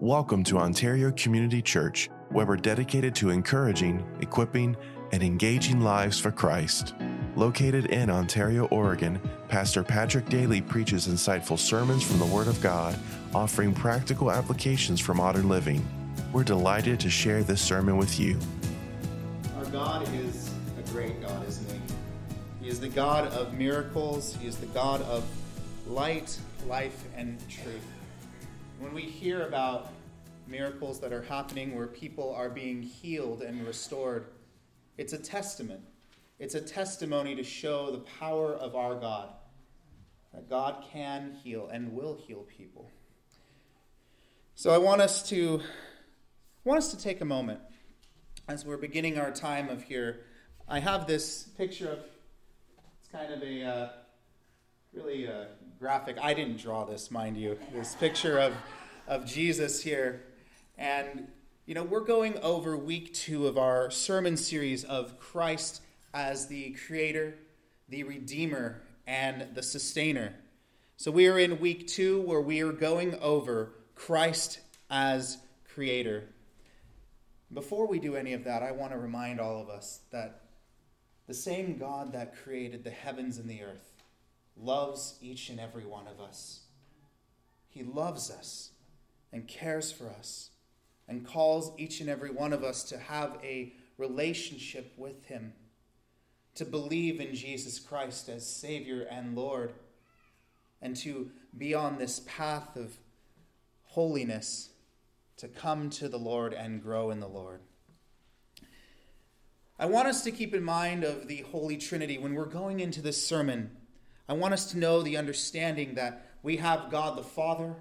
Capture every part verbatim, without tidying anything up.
Welcome to Ontario Community Church, where we're dedicated to encouraging, equipping, and engaging lives for Christ. Located in Ontario, Oregon, Pastor Patrick Daly preaches insightful sermons from the Word of God, offering practical applications for modern living. We're delighted to share this sermon with you. Our God is a great God, isn't He? He is the God of miracles. He is the God of light, life, and truth. When we hear about miracles that are happening where people are being healed and restored, it's a testament. It's a testimony to show the power of our God, that God can heal and will heal people. So I want us to I want us to take a moment as we're beginning our time of here. I have this picture of, it's kind of a uh, really a graphic. I didn't draw this, mind you. This picture of of Jesus here, and you know we're going over week two of our sermon series of Christ as the Creator, the Redeemer, and the Sustainer. So we are in week two where we are going over Christ as Creator. Before we do any of that, I want to remind all of us that the same God that created the heavens and the earth loves each and every one of us. He loves us and cares for us and calls each and every one of us to have a relationship with Him, to believe in Jesus Christ as Savior and Lord, and to be on this path of holiness, to come to the Lord and grow in the Lord. I want us to keep in mind of the Holy Trinity when we're going into this sermon. I want us to know the understanding that we have God the Father,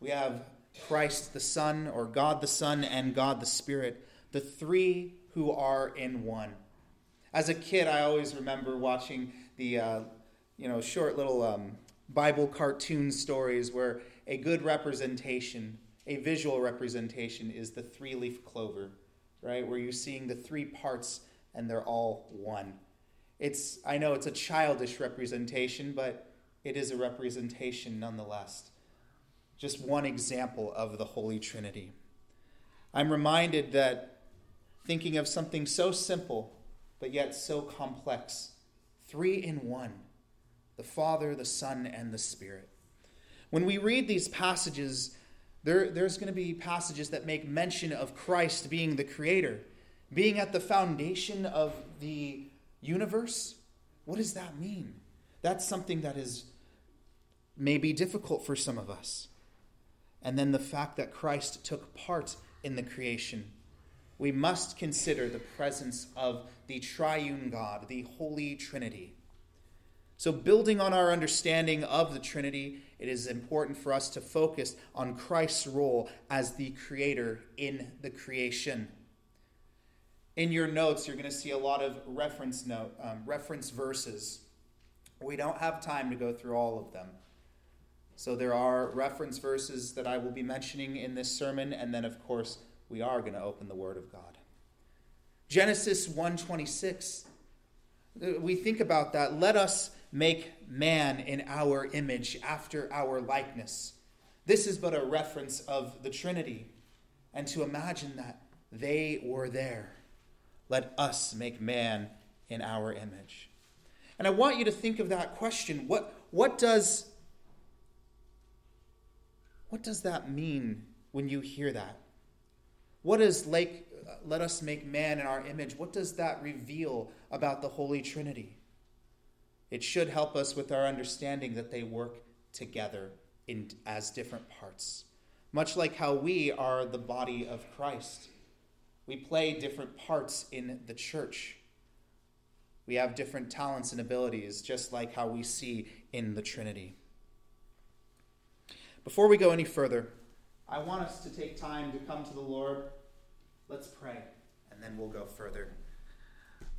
we have Christ the Son, or God the Son and God the Spirit, the three who are in one. As a kid, I always remember watching the, uh, you know, short little um, Bible cartoon stories where a good representation, a visual representation, is the three-leaf clover, right? Where you're seeing the three parts and they're all one. It's I know it's a childish representation, but it is a representation nonetheless. Just one example of the Holy Trinity. I'm reminded that thinking of something so simple, but yet so complex. Three in one, the Father, the Son, and the Spirit. When we read these passages, there, there's going to be passages that make mention of Christ being the Creator, being at the foundation of the universe. What does that mean? That's something that is maybe difficult for some of us. And then the fact that Christ took part in the creation. We must consider the presence of the triune God, the Holy Trinity. So building on our understanding of the Trinity, it is important for us to focus on Christ's role as the Creator in the creation. In your notes, you're going to see a lot of reference note, um, reference verses. We don't have time to go through all of them. So there are reference verses that I will be mentioning in this sermon, and then, of course, we are going to open the Word of God. Genesis one twenty-six, we think about that. Let us make man in our image, after our likeness. This is but a reference of the Trinity, and to imagine that they were there. Let us make man in our image. And I want you to think of that question. What, what does, what does that mean when you hear that? What does like, let us make man in our image, what does that reveal about the Holy Trinity? It should help us with our understanding that they work together in as different parts. Much like how we are the body of Christ. We play different parts in the church. We have different talents and abilities, just like how we see in the Trinity. Before we go any further, I want us to take time to come to the Lord. Let's pray, and then we'll go further.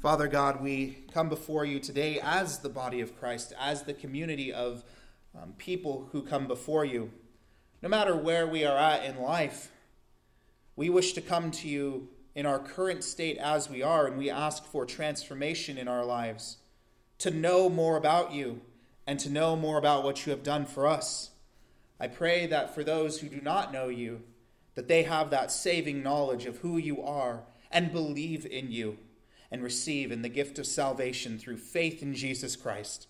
Father God, we come before you today as the body of Christ, as the community of um, people who come before you. No matter where we are at in life, we wish to come to you in our current state as we are, and we ask for transformation in our lives, to know more about you and to know more about what you have done for us. I pray that for those who do not know you, that they have that saving knowledge of who you are and believe in you and receive in the gift of salvation through faith in Jesus Christ.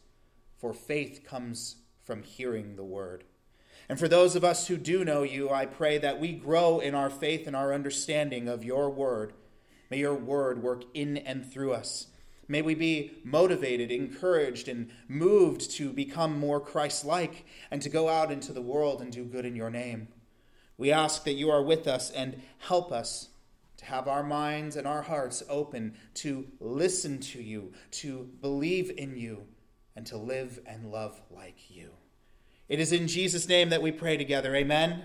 For faith comes from hearing the word. And for those of us who do know you, I pray that we grow in our faith and our understanding of your word. May your word work in and through us. May we be motivated, encouraged, and moved to become more Christ-like and to go out into the world and do good in your name. We ask that you are with us and help us to have our minds and our hearts open to listen to you, to believe in you, and to live and love like you. It is in Jesus' name that we pray together. Amen? Amen.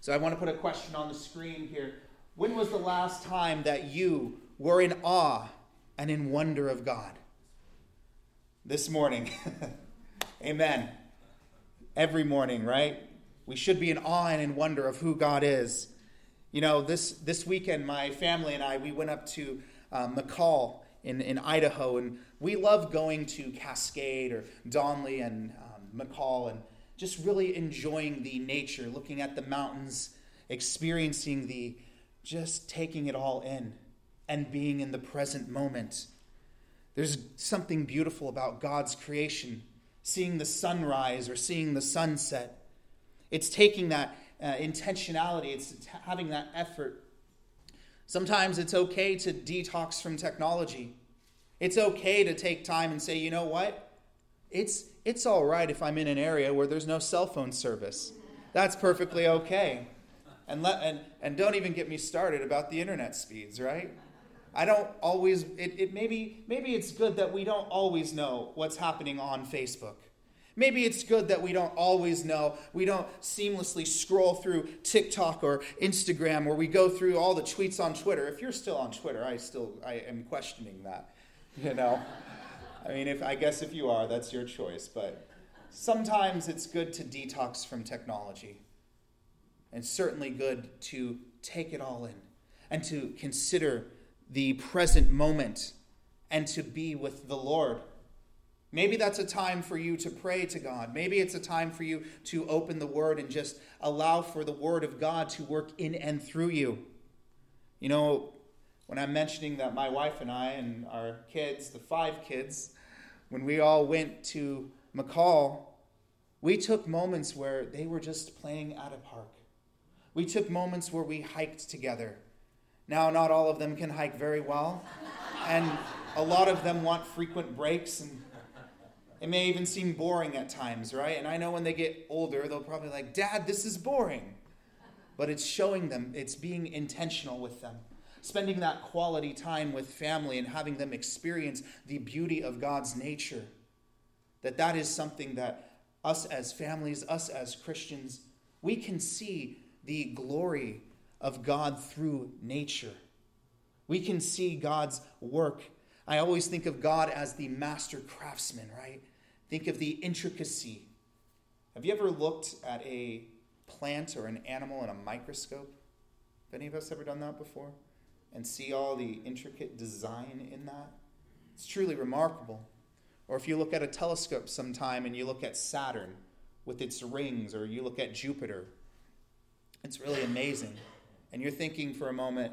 So I want to put a question on the screen here. When was the last time that you were in awe and in wonder of God? This morning. Amen. Every morning, right? We should be in awe and in wonder of who God is. You know, this, this weekend, my family and I, we went up to uh, McCall in, in Idaho, and we love going to Cascade or Donnelly and um, McCall and just really enjoying the nature, looking at the mountains, experiencing the, just taking it all in and being in the present moment. There's something beautiful about God's creation, seeing the sunrise or seeing the sunset. It's taking that uh, intentionality. It's t- having that effort. Sometimes it's okay to detox from technology. It's okay to take time and say, you know what? It's it's all right if I'm in an area where there's no cell phone service. That's perfectly okay. And let and, and don't even get me started about the internet speeds, right? I don't always. It, it maybe maybe it's good that we don't always know what's happening on Facebook. Maybe it's good that we don't always know, we don't seamlessly scroll through TikTok or Instagram, or we go through all the tweets on Twitter. If you're still on Twitter, I still I am questioning that, you know. I mean, if I guess if you are, that's your choice. But sometimes it's good to detox from technology, and certainly good to take it all in and to consider the present moment and to be with the Lord. Maybe that's a time for you to pray to God. Maybe it's a time for you to open the Word and just allow for the Word of God to work in and through you. You know, when I'm mentioning that my wife and I and our kids, the five kids, when we all went to McCall, we took moments where they were just playing at a park. We took moments where we hiked together. Now, not all of them can hike very well, and a lot of them want frequent breaks, and it may even seem boring at times, right? And I know when they get older, they'll probably be like, Dad, this is boring. But it's showing them, it's being intentional with them. Spending that quality time with family and having them experience the beauty of God's nature. That that is something that us as families, us as Christians, we can see the glory of God through nature. We can see God's work. I always think of God as the master craftsman, right? Think of the intricacy. Have you ever looked at a plant or an animal in a microscope? Have any of us ever done that before? And see all the intricate design in that? It's truly remarkable. Or if you look at a telescope sometime and you look at Saturn with its rings, or you look at Jupiter, it's really amazing. And you're thinking for a moment,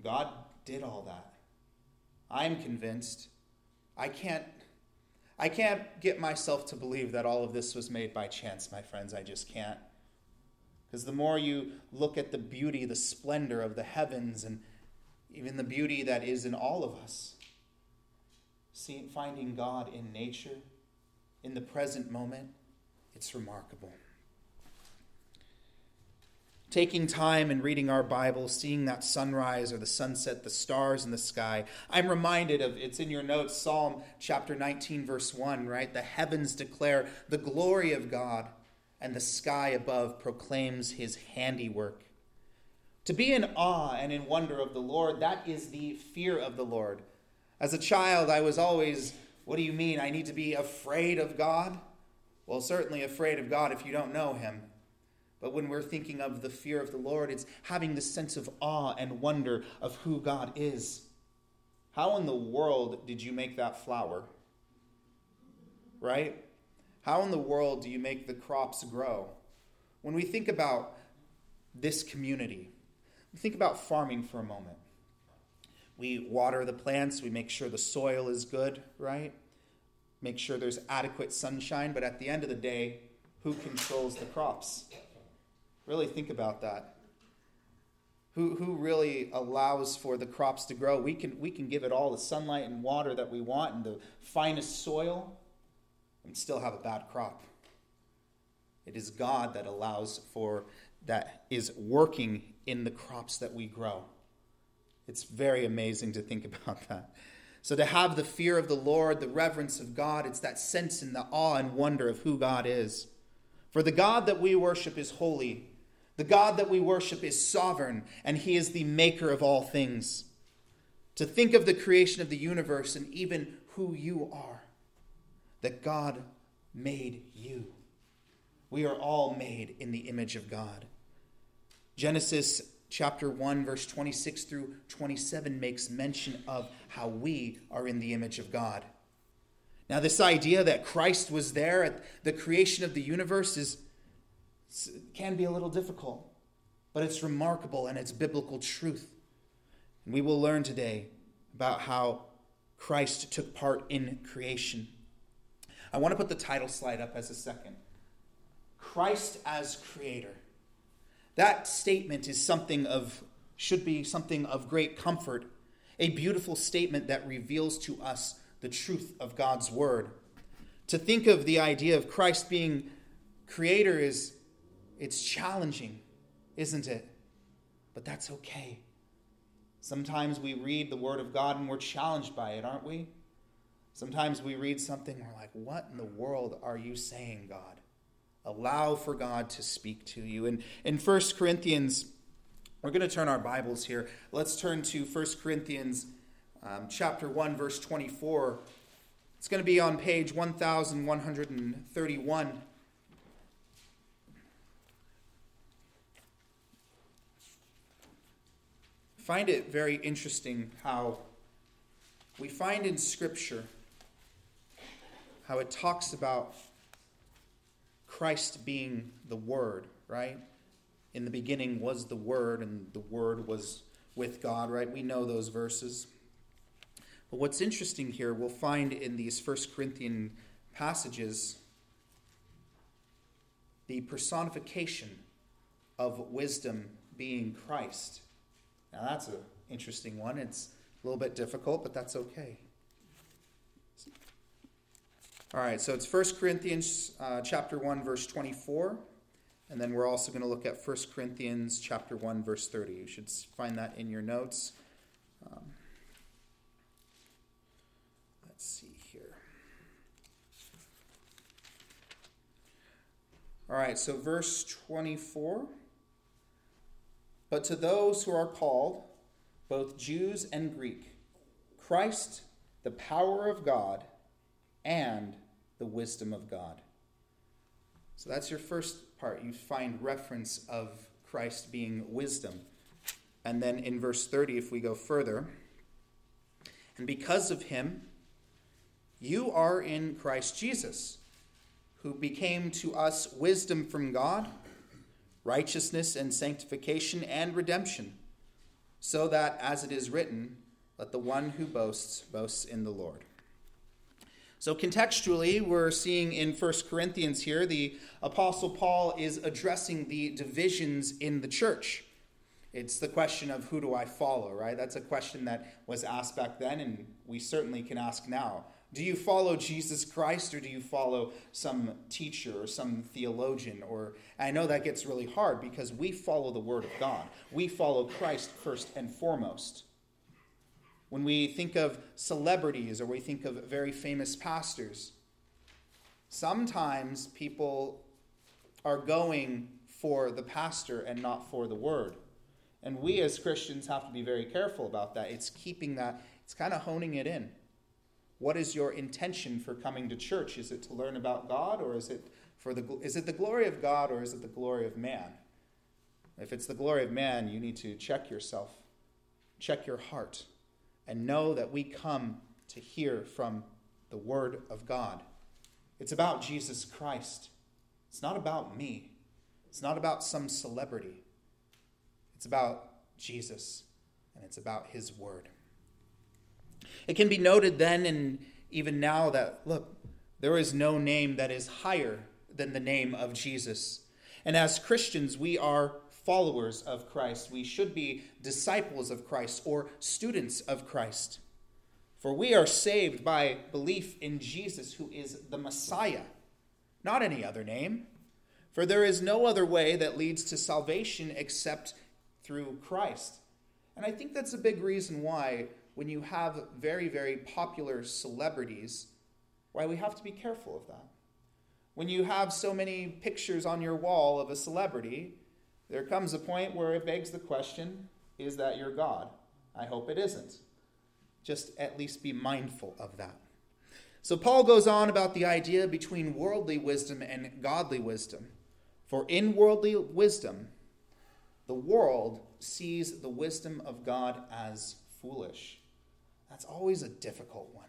God did all that. I'm convinced. I can't I can't get myself to believe that all of this was made by chance, my friends. I just can't. Because the more you look at the beauty, the splendor of the heavens, and even the beauty that is in all of us, see, finding God in nature, in the present moment, it's remarkable. Taking time and reading our Bible, seeing that sunrise or the sunset, the stars in the sky. I'm reminded of, it's in your notes, Psalm chapter nineteen, verse one, right? The heavens declare the glory of God, and the sky above proclaims his handiwork. To be in awe and in wonder of the Lord, that is the fear of the Lord. As a child, I was always, what do you mean? I need to be afraid of God? Well, certainly afraid of God if you don't know him. But when we're thinking of the fear of the Lord, it's having this sense of awe and wonder of who God is. How in the world did you make that flower? Right? How in the world do you make the crops grow? When we think about this community. Think about farming for a moment. We water the plants, we make sure the soil is good, right? Make sure there's adequate sunshine, but at the end of the day, who controls the crops? Really think about that. Who who really allows for the crops to grow? We can we can give it all the sunlight and water that we want and the finest soil and still have a bad crop. It is God that allows for, that is working in the crops that we grow. It's very amazing to think about that. So to have the fear of the Lord, the reverence of God, it's that sense and the awe and wonder of who God is. For the God that we worship is holy. The God that we worship is sovereign, and he is the maker of all things. To think of the creation of the universe and even who you are, that God made you. We are all made in the image of God. Genesis chapter one, verse twenty-six through twenty-seven makes mention of how we are in the image of God. Now, this idea that Christ was there at the creation of the universe is can be a little difficult, but it's remarkable and it's biblical truth. And we will learn today about how Christ took part in creation. I want to put the title slide up as a second. Christ as Creator. That statement is something of, should be something of great comfort, a beautiful statement that reveals to us the truth of God's word. To think of the idea of Christ being creator is, it's challenging, isn't it? But that's okay. Sometimes we read the word of God and we're challenged by it, aren't we? Sometimes we read something and we're like, what in the world are you saying, God? Allow for God to speak to you. And in First Corinthians, we're going to turn our Bibles here. Let's turn to First Corinthians um, chapter one, verse twenty-four. It's going to be on page eleven thirty-one. I find it very interesting how we find in Scripture how it talks about Christ being the Word, right? In the beginning was the Word, and the Word was with God, right? We know those verses. But what's interesting here, we'll find in these First Corinthian passages, the personification of wisdom being Christ. Now that's an interesting one. It's a little bit difficult, but that's okay. All right, so it's First Corinthians uh, chapter one, verse twenty-four, and then we're also going to look at First Corinthians chapter one, verse thirty. You should find that in your notes. Um, let's see here. All right, so verse twenty-four. But to those who are called, both Jews and Greek, Christ, the power of God, and the wisdom of God. So that's your first part. You find reference of Christ being wisdom. And then in verse thirty, if we go further, and because of him, you are in Christ Jesus, who became to us wisdom from God, righteousness and sanctification and redemption, so that, as it is written, let the one who boasts, boasts in the Lord. So contextually, we're seeing in First Corinthians here, the Apostle Paul is addressing the divisions in the church. It's the question of who do I follow, right? That's a question that was asked back then, and we certainly can ask now. Do you follow Jesus Christ, or do you follow some teacher or some theologian? Or I know that gets really hard because we follow the Word of God. We follow Christ first and foremost. When we think of celebrities or we think of very famous pastors, sometimes people are going for the pastor and not for the word. And we as Christians have to be very careful about that. It's keeping that, it's kind of honing it in. What is your intention for coming to church? Is it to learn about God, or is it for the is it the glory of God, or is it the glory of man? If it's the glory of man, you need to check yourself, check your heart. And know that we come to hear from the Word of God. It's about Jesus Christ. It's not about me. It's not about some celebrity. It's about Jesus, and it's about his word. It can be noted then and even now that, look, there is no name that is higher than the name of Jesus. And as Christians, we are followers of Christ. We should be disciples of Christ or students of Christ. For we are saved by belief in Jesus, who is the Messiah, not any other name. For there is no other way that leads to salvation except through Christ. And I think that's a big reason why, when you have very, very popular celebrities, why we have to be careful of that. When you have so many pictures on your wall of a celebrity, there comes a point where it begs the question, is that your God? I hope it isn't. Just at least be mindful of that. So Paul goes on about the idea between worldly wisdom and godly wisdom. For in worldly wisdom, the world sees the wisdom of God as foolish. That's always a difficult one.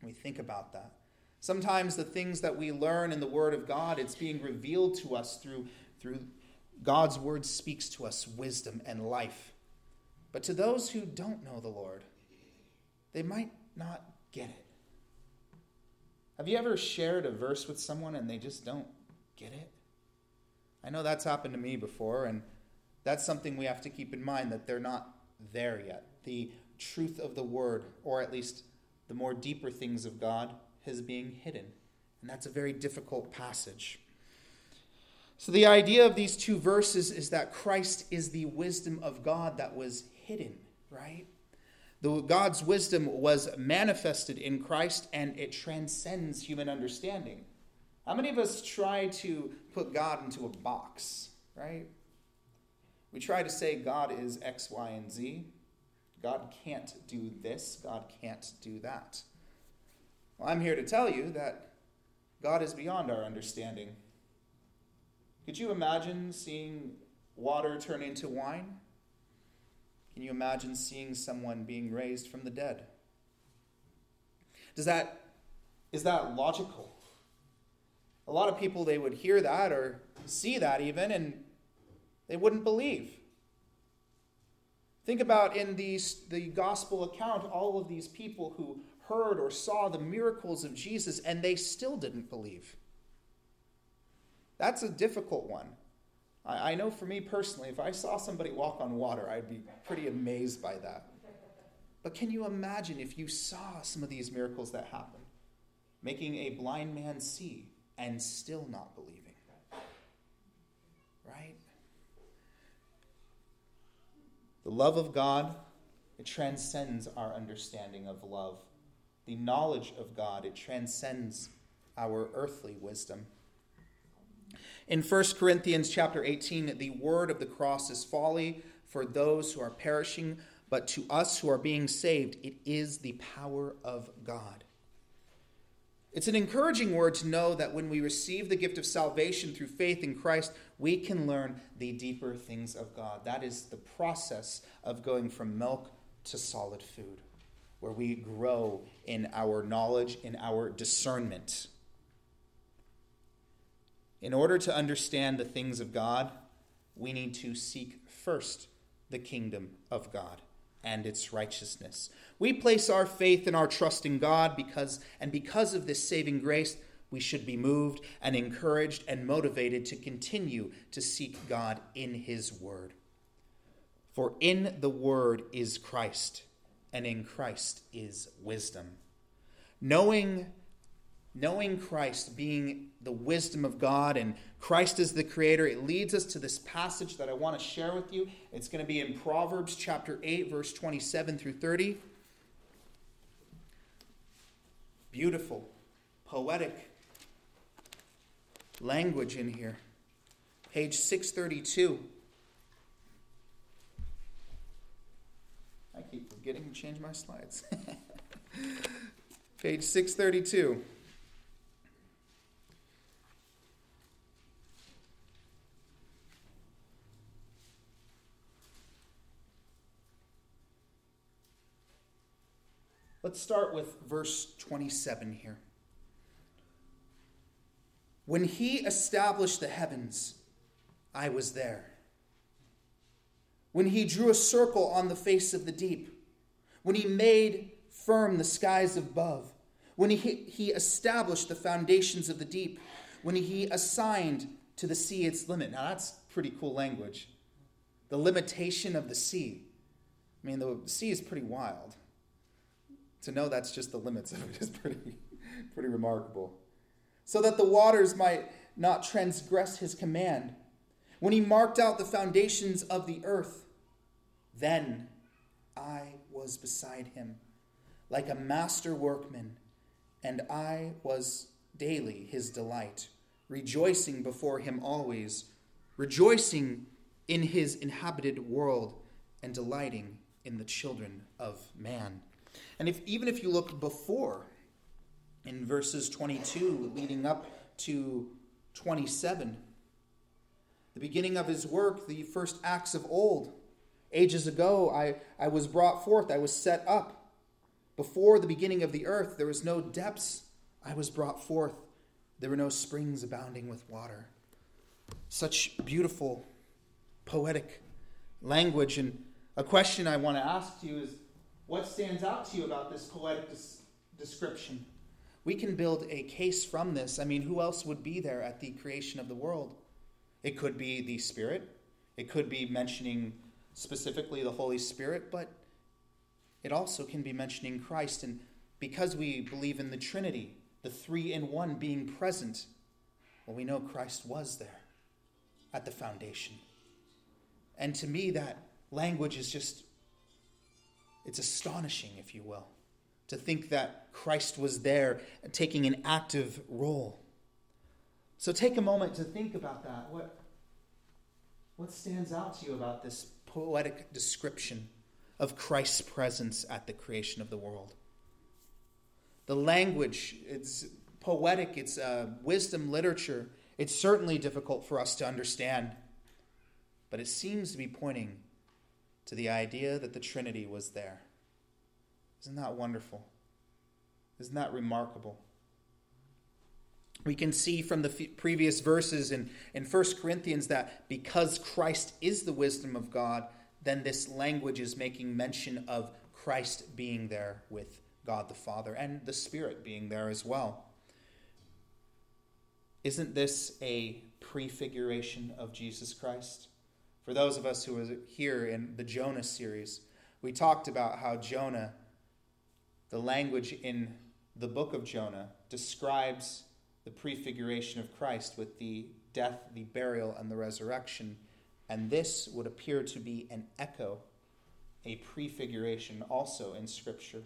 We think about that. Sometimes the things that we learn in the Word of God, it's being revealed to us through, through God's Word speaks to us wisdom and life. But to those who don't know the Lord, they might not get it. Have you ever shared a verse with someone and they just don't get it? I know that's happened to me before, and that's something we have to keep in mind, that they're not there yet. The truth of the word, or at least the more deeper things of God, is being hidden. And that's a very difficult passage. So the idea of these two verses is that Christ is the wisdom of God that was hidden, right? The, God's wisdom was manifested in Christ, and it transcends human understanding. How many of us try to put God into a box, right? We try to say God is X, Y, and Z. God can't do this. God can't do that. Well, I'm here to tell you that God is beyond our understanding. Could you imagine seeing water turn into wine? Can you imagine seeing someone being raised from the dead? Does that, is that logical? A lot of people, they would hear that or see that even, and they wouldn't believe. Think about in the, the gospel account, all of these people who heard or saw the miracles of Jesus, and they still didn't believe. That's a difficult one. I, I know for me personally, if I saw somebody walk on water, I'd be pretty amazed by that. But can you imagine if you saw some of these miracles that happened? Making a blind man see and still not believing, right? The love of God, it transcends our understanding of love. The knowledge of God, it transcends our earthly wisdom. In First Corinthians chapter eighteen, the word of the cross is folly for those who are perishing, but to us who are being saved, it is the power of God. It's an encouraging word to know that when we receive the gift of salvation through faith in Christ, we can learn the deeper things of God. That is the process of going from milk to solid food, where we grow in our knowledge, in our discernment. In order to understand the things of God, we need to seek first the kingdom of God and its righteousness. We place our faith and our trust in God because, and because of this saving grace, we should be moved and encouraged and motivated to continue to seek God in his word. For in the word is Christ, and in Christ is wisdom. Knowing, knowing Christ being the wisdom of God, and Christ is the creator, it leads us to this passage that I want to share with you. It's going to be in Proverbs chapter eight, verse twenty-seven through thirty. Beautiful, poetic language in here. Page six thirty-two. I keep forgetting to change my slides. Page six thirty-two. Let's start with verse twenty-seven here. When he established the heavens, I was there. when he drew a circle on the face of the deep, when he made firm the skies above, when he, he established the foundations of the deep, when he assigned to the sea its limit. Now that's pretty cool language. The limitation of the sea. I mean, the sea is pretty wild. To know that's just the limits of it is pretty, pretty remarkable. So that the waters might not transgress his command. When he marked out the foundations of the earth, then I was beside him, like a master workman, and I was daily his delight, rejoicing before him always, rejoicing in his inhabited world, and delighting in the children of man. And if even if you look before, in verses twenty-two leading up to twenty-seven, the beginning of his work, the first acts of old, ages ago I, I was brought forth, I was set up. Before the beginning of the earth, there was no depths, I was brought forth. There were no springs abounding with water. Such beautiful, poetic language. And a question I want to ask you is, what stands out to you about this poetic des- description? We can build a case from this. I mean, who else would be there at the creation of the world? It could be the Spirit. It could be mentioning specifically the Holy Spirit, but it also can be mentioning Christ. And because we believe in the Trinity, the three in one being present, well, we know Christ was there at the foundation. And to me, that language is just, it's astonishing, if you will, to think that Christ was there taking an active role. So take a moment to think about that. What, what stands out to you about this poetic description of Christ's presence at the creation of the world? The language, it's poetic, it's uh, wisdom literature. It's certainly difficult for us to understand, but it seems to be pointing to the idea that the Trinity was there. Isn't that wonderful? Isn't that remarkable? We can see from the f- previous verses in, in First Corinthians that because Christ is the wisdom of God, then this language is making mention of Christ being there with God the Father and the Spirit being there as well. Isn't this a prefiguration of Jesus Christ? For those of us who are here in the Jonah series, we talked about how Jonah, the language in the book of Jonah, describes the prefiguration of Christ with the death, the burial, and the resurrection. And this would appear to be an echo, a prefiguration also in Scripture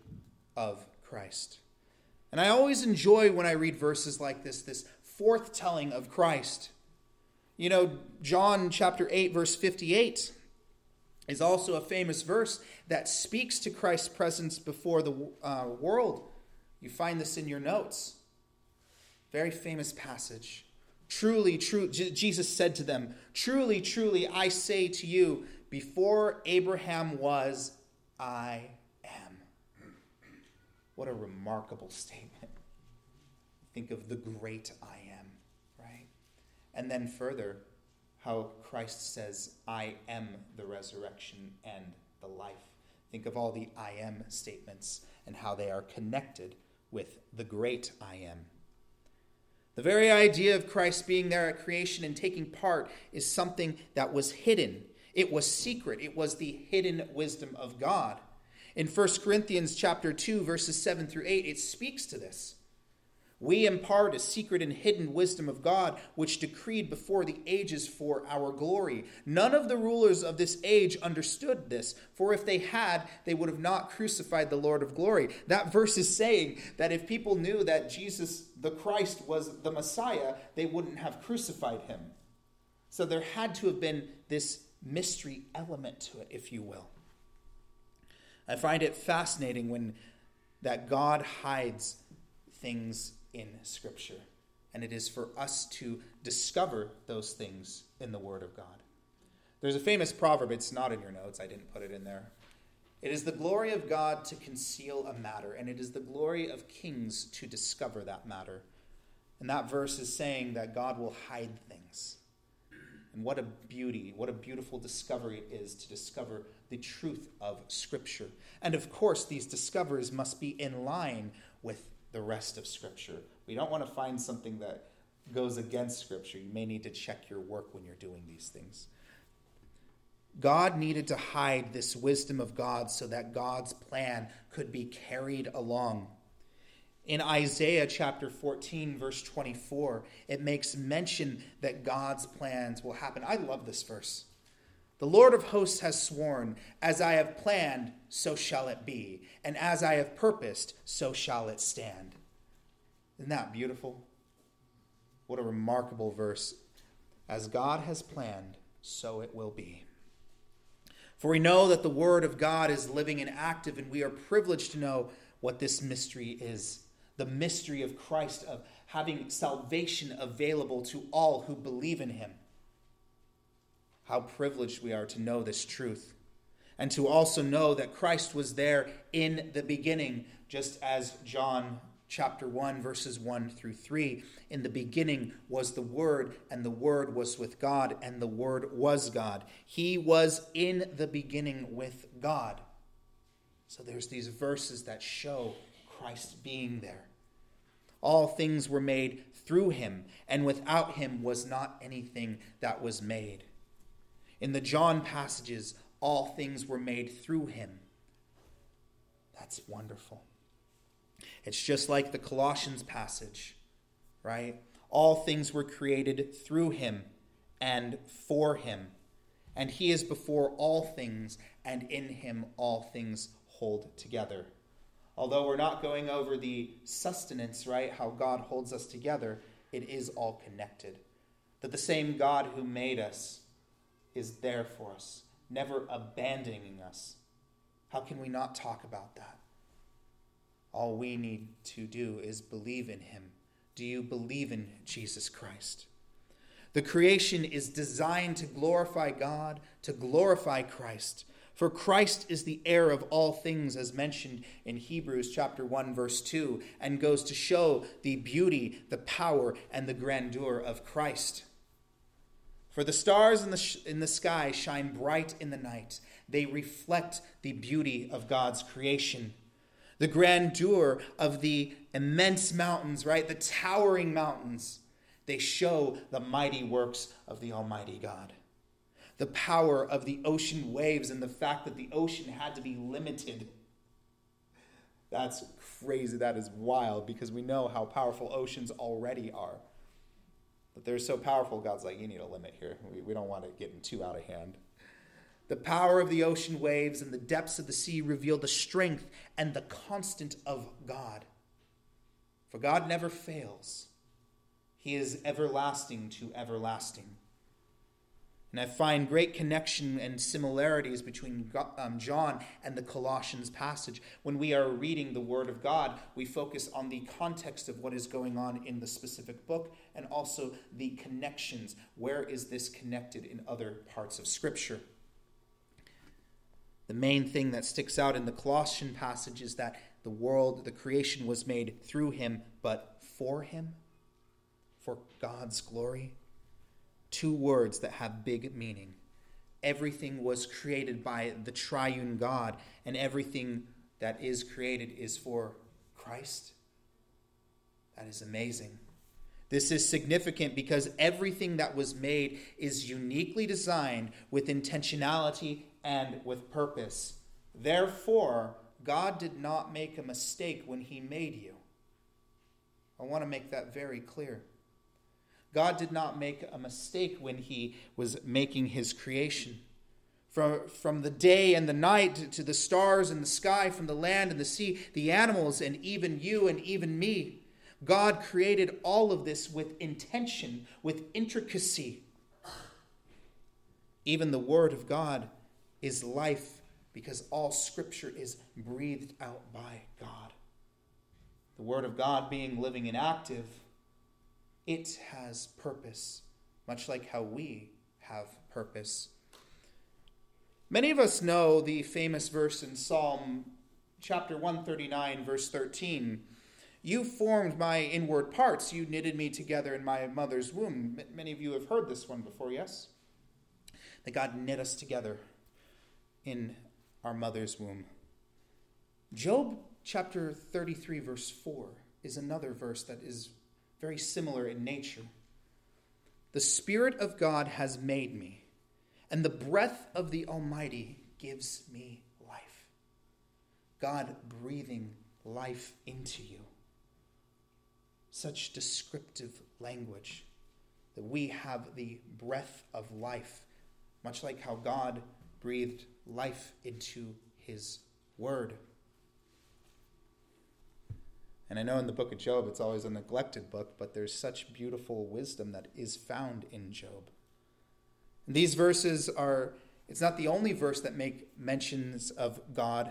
of Christ. And I always enjoy when I read verses like this, this forth telling of Christ. You know, John chapter eight, verse fifty-eight is also a famous verse that speaks to Christ's presence before the uh, world. You find this in your notes. Very famous passage. Truly, true, J- Jesus said to them, "Truly, truly, I say to you, before Abraham was, I am." What a remarkable statement. Think of the great I am, right? And then further, how Christ says, "I am the resurrection and the life." Think of all the I am statements and how they are connected with the great I am. The very idea of Christ being there at creation and taking part is something that was hidden. It was secret. It was the hidden wisdom of God. In First Corinthians chapter two, verses seven through eight, it speaks to this. "We impart a secret and hidden wisdom of God, which decreed before the ages for our glory. None of the rulers of this age understood this, for if they had, they would have not crucified the Lord of glory." That verse is saying that if people knew that Jesus, the Christ, was the Messiah, they wouldn't have crucified him. So there had to have been this mystery element to it, if you will. I find it fascinating when that God hides things in Scripture, and it is for us to discover those things in the Word of God. There's a famous proverb, it's not in your notes, I didn't put it in there. "It is the glory of God to conceal a matter, and it is the glory of kings to discover that matter." And that verse is saying that God will hide things. And what a beauty, what a beautiful discovery it is to discover the truth of Scripture. And of course, these discoveries must be in line with the rest of Scripture. We don't want to find something that goes against Scripture. You may need to check your work when you're doing these things. God needed to hide this wisdom of God so that God's plan could be carried along. In Isaiah chapter fourteen, verse twenty-four, it makes mention that God's plans will happen. I love this verse. The Lord of hosts has sworn, as I have planned, so shall it be. And as I have purposed, so shall it stand. Isn't that beautiful? What a remarkable verse. As God has planned, so it will be. For we know that the word of God is living and active, and we are privileged to know what this mystery is. The mystery of Christ, of having salvation available to all who believe in him. How privileged we are to know this truth, and to also know that Christ was there in the beginning, just as John chapter one, verses one through three. In the beginning was the Word, and the Word was with God, and the Word was God. He was in the beginning with God. So there's these verses that show Christ being there. All things were made through him, and without him was not anything that was made. In the John passages, all things were made through him. That's wonderful. It's just like the Colossians passage, right? All things were created through him and for him. And he is before all things, and in him all things hold together. Although we're not going over the sustenance, right, how God holds us together, it is all connected. That the same God who made us is there for us, never abandoning us. How can we not talk about that? All we need to do is believe in him. Do you believe in Jesus Christ? The creation is designed to glorify God, to glorify Christ. For Christ is the heir of all things, as mentioned in Hebrews chapter one, verse two, and goes to show the beauty, the power, and the grandeur of Christ. For the stars in the, sh- in the sky shine bright in the night. They reflect the beauty of God's creation. The grandeur of the immense mountains, right? The towering mountains. They show the mighty works of the Almighty God. The power of the ocean waves and the fact that the ocean had to be limited. That's crazy. That is wild, because we know how powerful oceans already are. But they're so powerful, God's like, you need a limit here. We, we don't want to get them too out of hand. The power of the ocean waves and the depths of the sea reveal the strength and the constant of God. For God never fails. He is everlasting to everlasting. And I find great connection and similarities between John and the Colossians passage. When we are reading the Word of God, we focus on the context of what is going on in the specific book, and also the connections. Where is this connected in other parts of Scripture? The main thing that sticks out in the Colossian passage is that the world, the creation was made through him, but for him, for God's glory. Two words that have big meaning. Everything was created by the triune God, and everything that is created is for Christ. That is amazing. This is significant because everything that was made is uniquely designed with intentionality and with purpose. Therefore, God did not make a mistake when he made you. I want to make that very clear. God did not make a mistake when he was making his creation. From, from the day and the night to the stars and the sky, from the land and the sea, the animals, and even you and even me. God created all of this with intention, with intricacy. Even the Word of God is life, because all Scripture is breathed out by God. The Word of God being living and active, it has purpose, much like how we have purpose. Many of us know the famous verse in Psalm chapter one thirty-nine, verse thirteen. You formed my inward parts. You knitted me together in my mother's womb. Many of you have heard this one before, yes? that God knit us together in our mother's womb. Job chapter thirty-three, verse four, is another verse that is very similar in nature. The Spirit of God has made me, and the breath of the Almighty gives me life. God breathing life into you. Such descriptive language that we have the breath of life, much like how God breathed life into his word. And I know in the book of Job, it's always a neglected book, but there's such beautiful wisdom that is found in Job. And these verses are, it's not the only verse that make mentions of God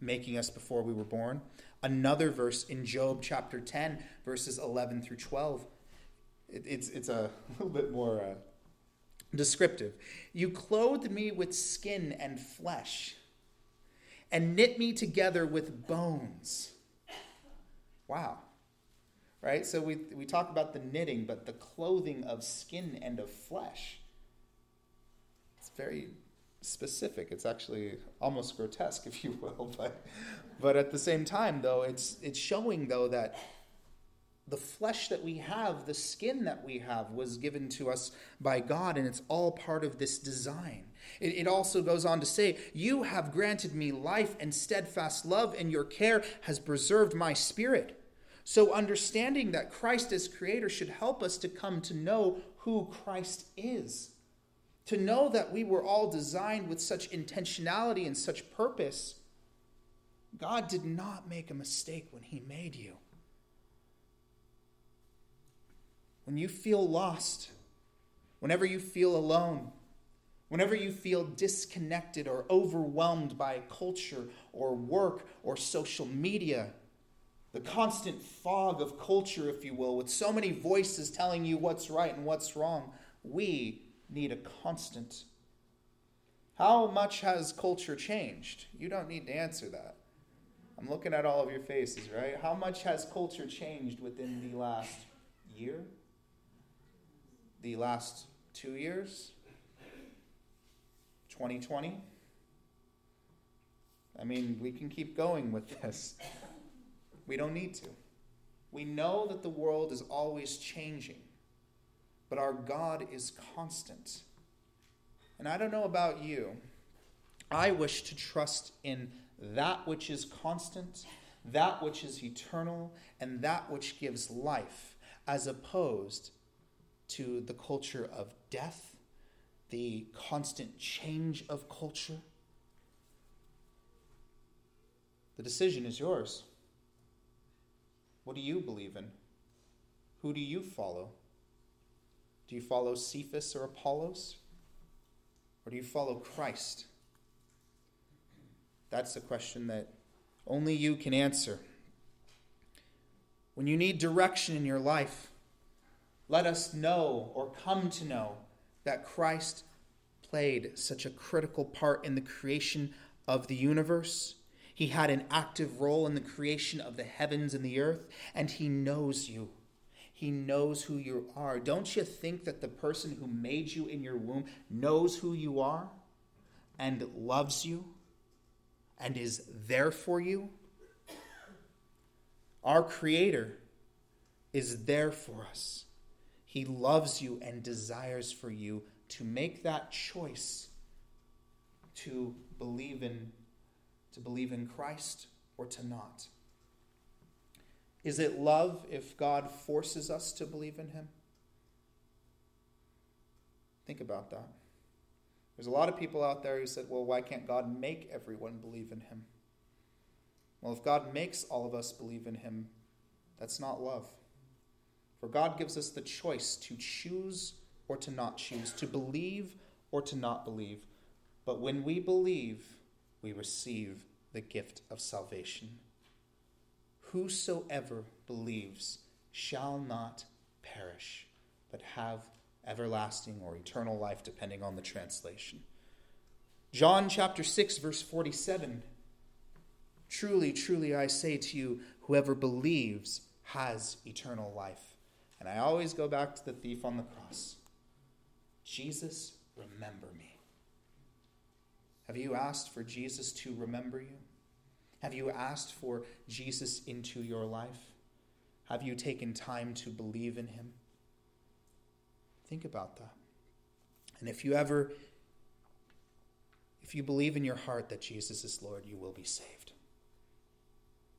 making us before we were born. Another verse in Job chapter ten, verses eleven through twelve, it, it's, it's a little bit more uh, descriptive. You clothed me with skin and flesh, and knit me together with bones. Wow. Right? So we we talk about the knitting, but the clothing of skin and of flesh. It's very specific. It's actually almost grotesque, if you will. But but at the same time, though, it's it's showing, though, that the flesh that we have, the skin that we have, was given to us by God, and it's all part of this design. It, it also goes on to say, you have granted me life and steadfast love, and your care has preserved my spirit. So understanding that Christ as creator should help us to come to know who Christ is, to know that we were all designed with such intentionality and such purpose. God did not make a mistake when he made you. When you feel lost, whenever you feel alone, whenever you feel disconnected or overwhelmed by culture or work or social media, the constant fog of culture, if you will, with so many voices telling you what's right and what's wrong, we need a constant. How much has culture changed? You don't need to answer that. I'm looking at all of your faces, right? How much has culture changed within the last year? The last two years, twenty twenty. I mean, we can keep going with this. We don't need to. We know that the world is always changing, but our God is constant. And I don't know about you. I wish to trust in that which is constant, that which is eternal, and that which gives life, as opposed to the culture of death, the constant change of culture. The decision is yours. What do you believe in? Who do you follow? Do you follow Cephas or Apollos? Or do you follow Christ? That's a question that only you can answer. When you need direction in your life, let us know or come to know that Christ played such a critical part in the creation of the universe. He had an active role in the creation of the heavens and the earth, and he knows you. He knows who you are. Don't you think that the person who made you in your womb knows who you are and loves you and is there for you? Our Creator is there for us. He loves you and desires for you to make that choice to believe in, to believe in Christ or to not. Is it love if God forces us to believe in him? Think about that. There's a lot of people out there who said, well, why can't God make everyone believe in him? Well, if God makes all of us believe in him, that's not love. For God gives us the choice to choose or to not choose, to believe or to not believe. But when we believe, we receive the gift of salvation. Whosoever believes shall not perish, but have everlasting or eternal life, depending on the translation. John chapter six, verse forty-seven. Truly, truly, I say to you, whoever believes has eternal life. And I always go back to the thief on the cross. Jesus, remember me. Have you asked for Jesus to remember you? Have you asked for Jesus into your life? Have you taken time to believe in him? Think about that. And if you ever, if you believe in your heart that Jesus is Lord, you will be saved.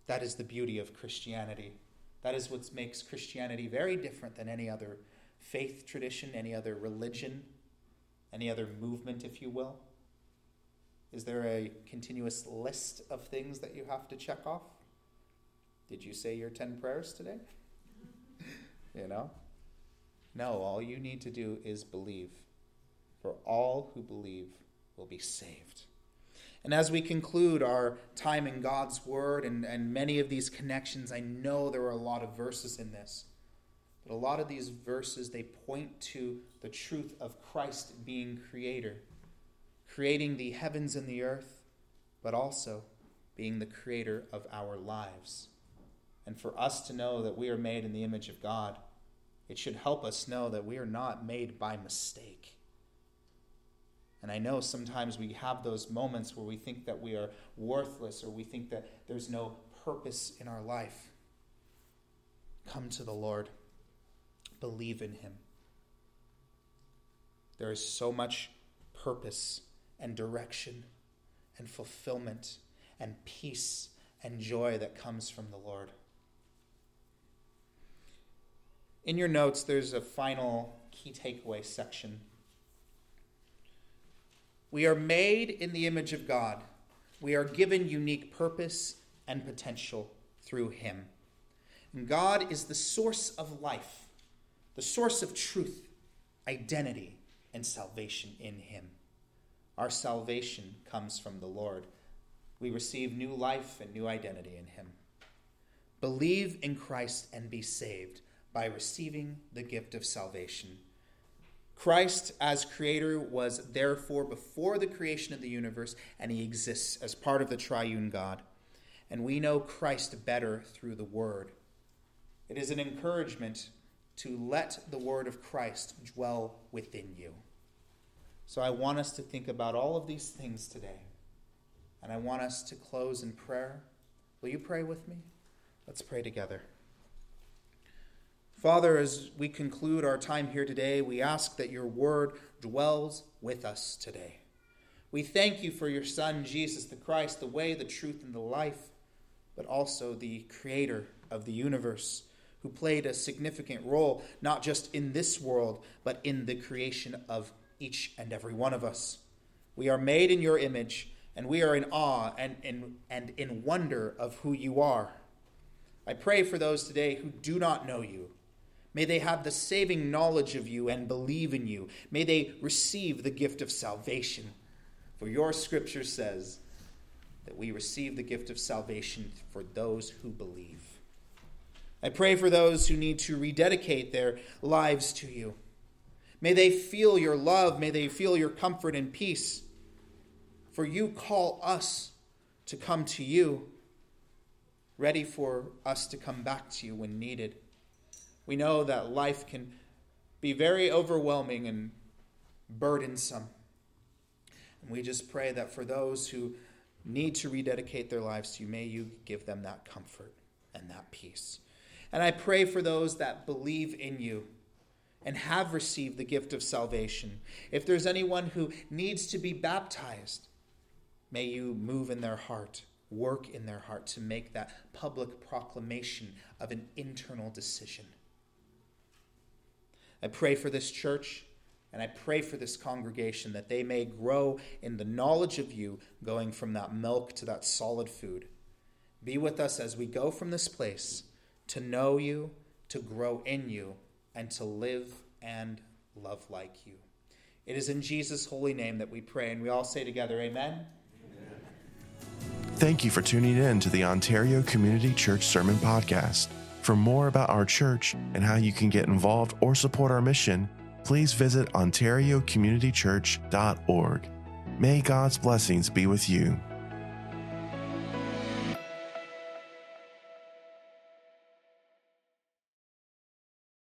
That is the beauty of Christianity. That is what makes Christianity very different than any other faith tradition, any other religion, any other movement, if you will. Is there a continuous list of things that you have to check off? Did you say your ten prayers today? You know? No, all you need to do is believe. For all who believe will be saved. And as we conclude our time in God's Word and, and many of these connections, I know there are a lot of verses in this. But a lot of these verses, they point to the truth of Christ being creator. Creating the heavens and the earth, but also being the creator of our lives. And for us to know that we are made in the image of God, it should help us know that we are not made by mistake. And I know sometimes we have those moments where we think that we are worthless or we think that there's no purpose in our life. Come to the Lord. Believe in him. There is so much purpose and direction and fulfillment and peace and joy that comes from the Lord. In your notes, there's a final key takeaway section. We are made in the image of God. We are given unique purpose and potential through him. And God is the source of life, the source of truth, identity, and salvation in him. Our salvation comes from the Lord. We receive new life and new identity in him. Believe in Christ and be saved by receiving the gift of salvation. Christ as creator was therefore before the creation of the universe, and he exists as part of the triune God. And we know Christ better through the word. It is an encouragement to let the word of Christ dwell within you. So I want us to think about all of these things today. And I want us to close in prayer. Will you pray with me? Let's pray together. Father, as we conclude our time here today, we ask that your word dwells with us today. We thank you for your Son, Jesus the Christ, the way, the truth, and the life, but also the creator of the universe, who played a significant role, not just in this world, but in the creation of each and every one of us. We are made in your image, and we are in awe and in and in wonder of who you are. I pray for those today who do not know you. May they have the saving knowledge of you and believe in you. May they receive the gift of salvation. For your scripture says that we receive the gift of salvation for those who believe. I pray for those who need to rededicate their lives to you. May they feel your love. May they feel your comfort and peace. For you call us to come to you, ready for us to come back to you when needed. We know that life can be very overwhelming and burdensome. And we just pray that for those who need to rededicate their lives to you, may you give them that comfort and that peace. And I pray for those that believe in you and have received the gift of salvation. If there's anyone who needs to be baptized, may you move in their heart, work in their heart to make that public proclamation of an internal decision. I pray for this church and I pray for this congregation that they may grow in the knowledge of you, going from that milk to that solid food. Be with us as we go from this place, to know you, to grow in you, and to live and love like you. It is in Jesus' holy name that we pray, and we all say together, amen? Amen. Thank you for tuning in to the Ontario Community Church Sermon Podcast. For more about our church and how you can get involved or support our mission, please visit ontario community church dot org. May God's blessings be with you.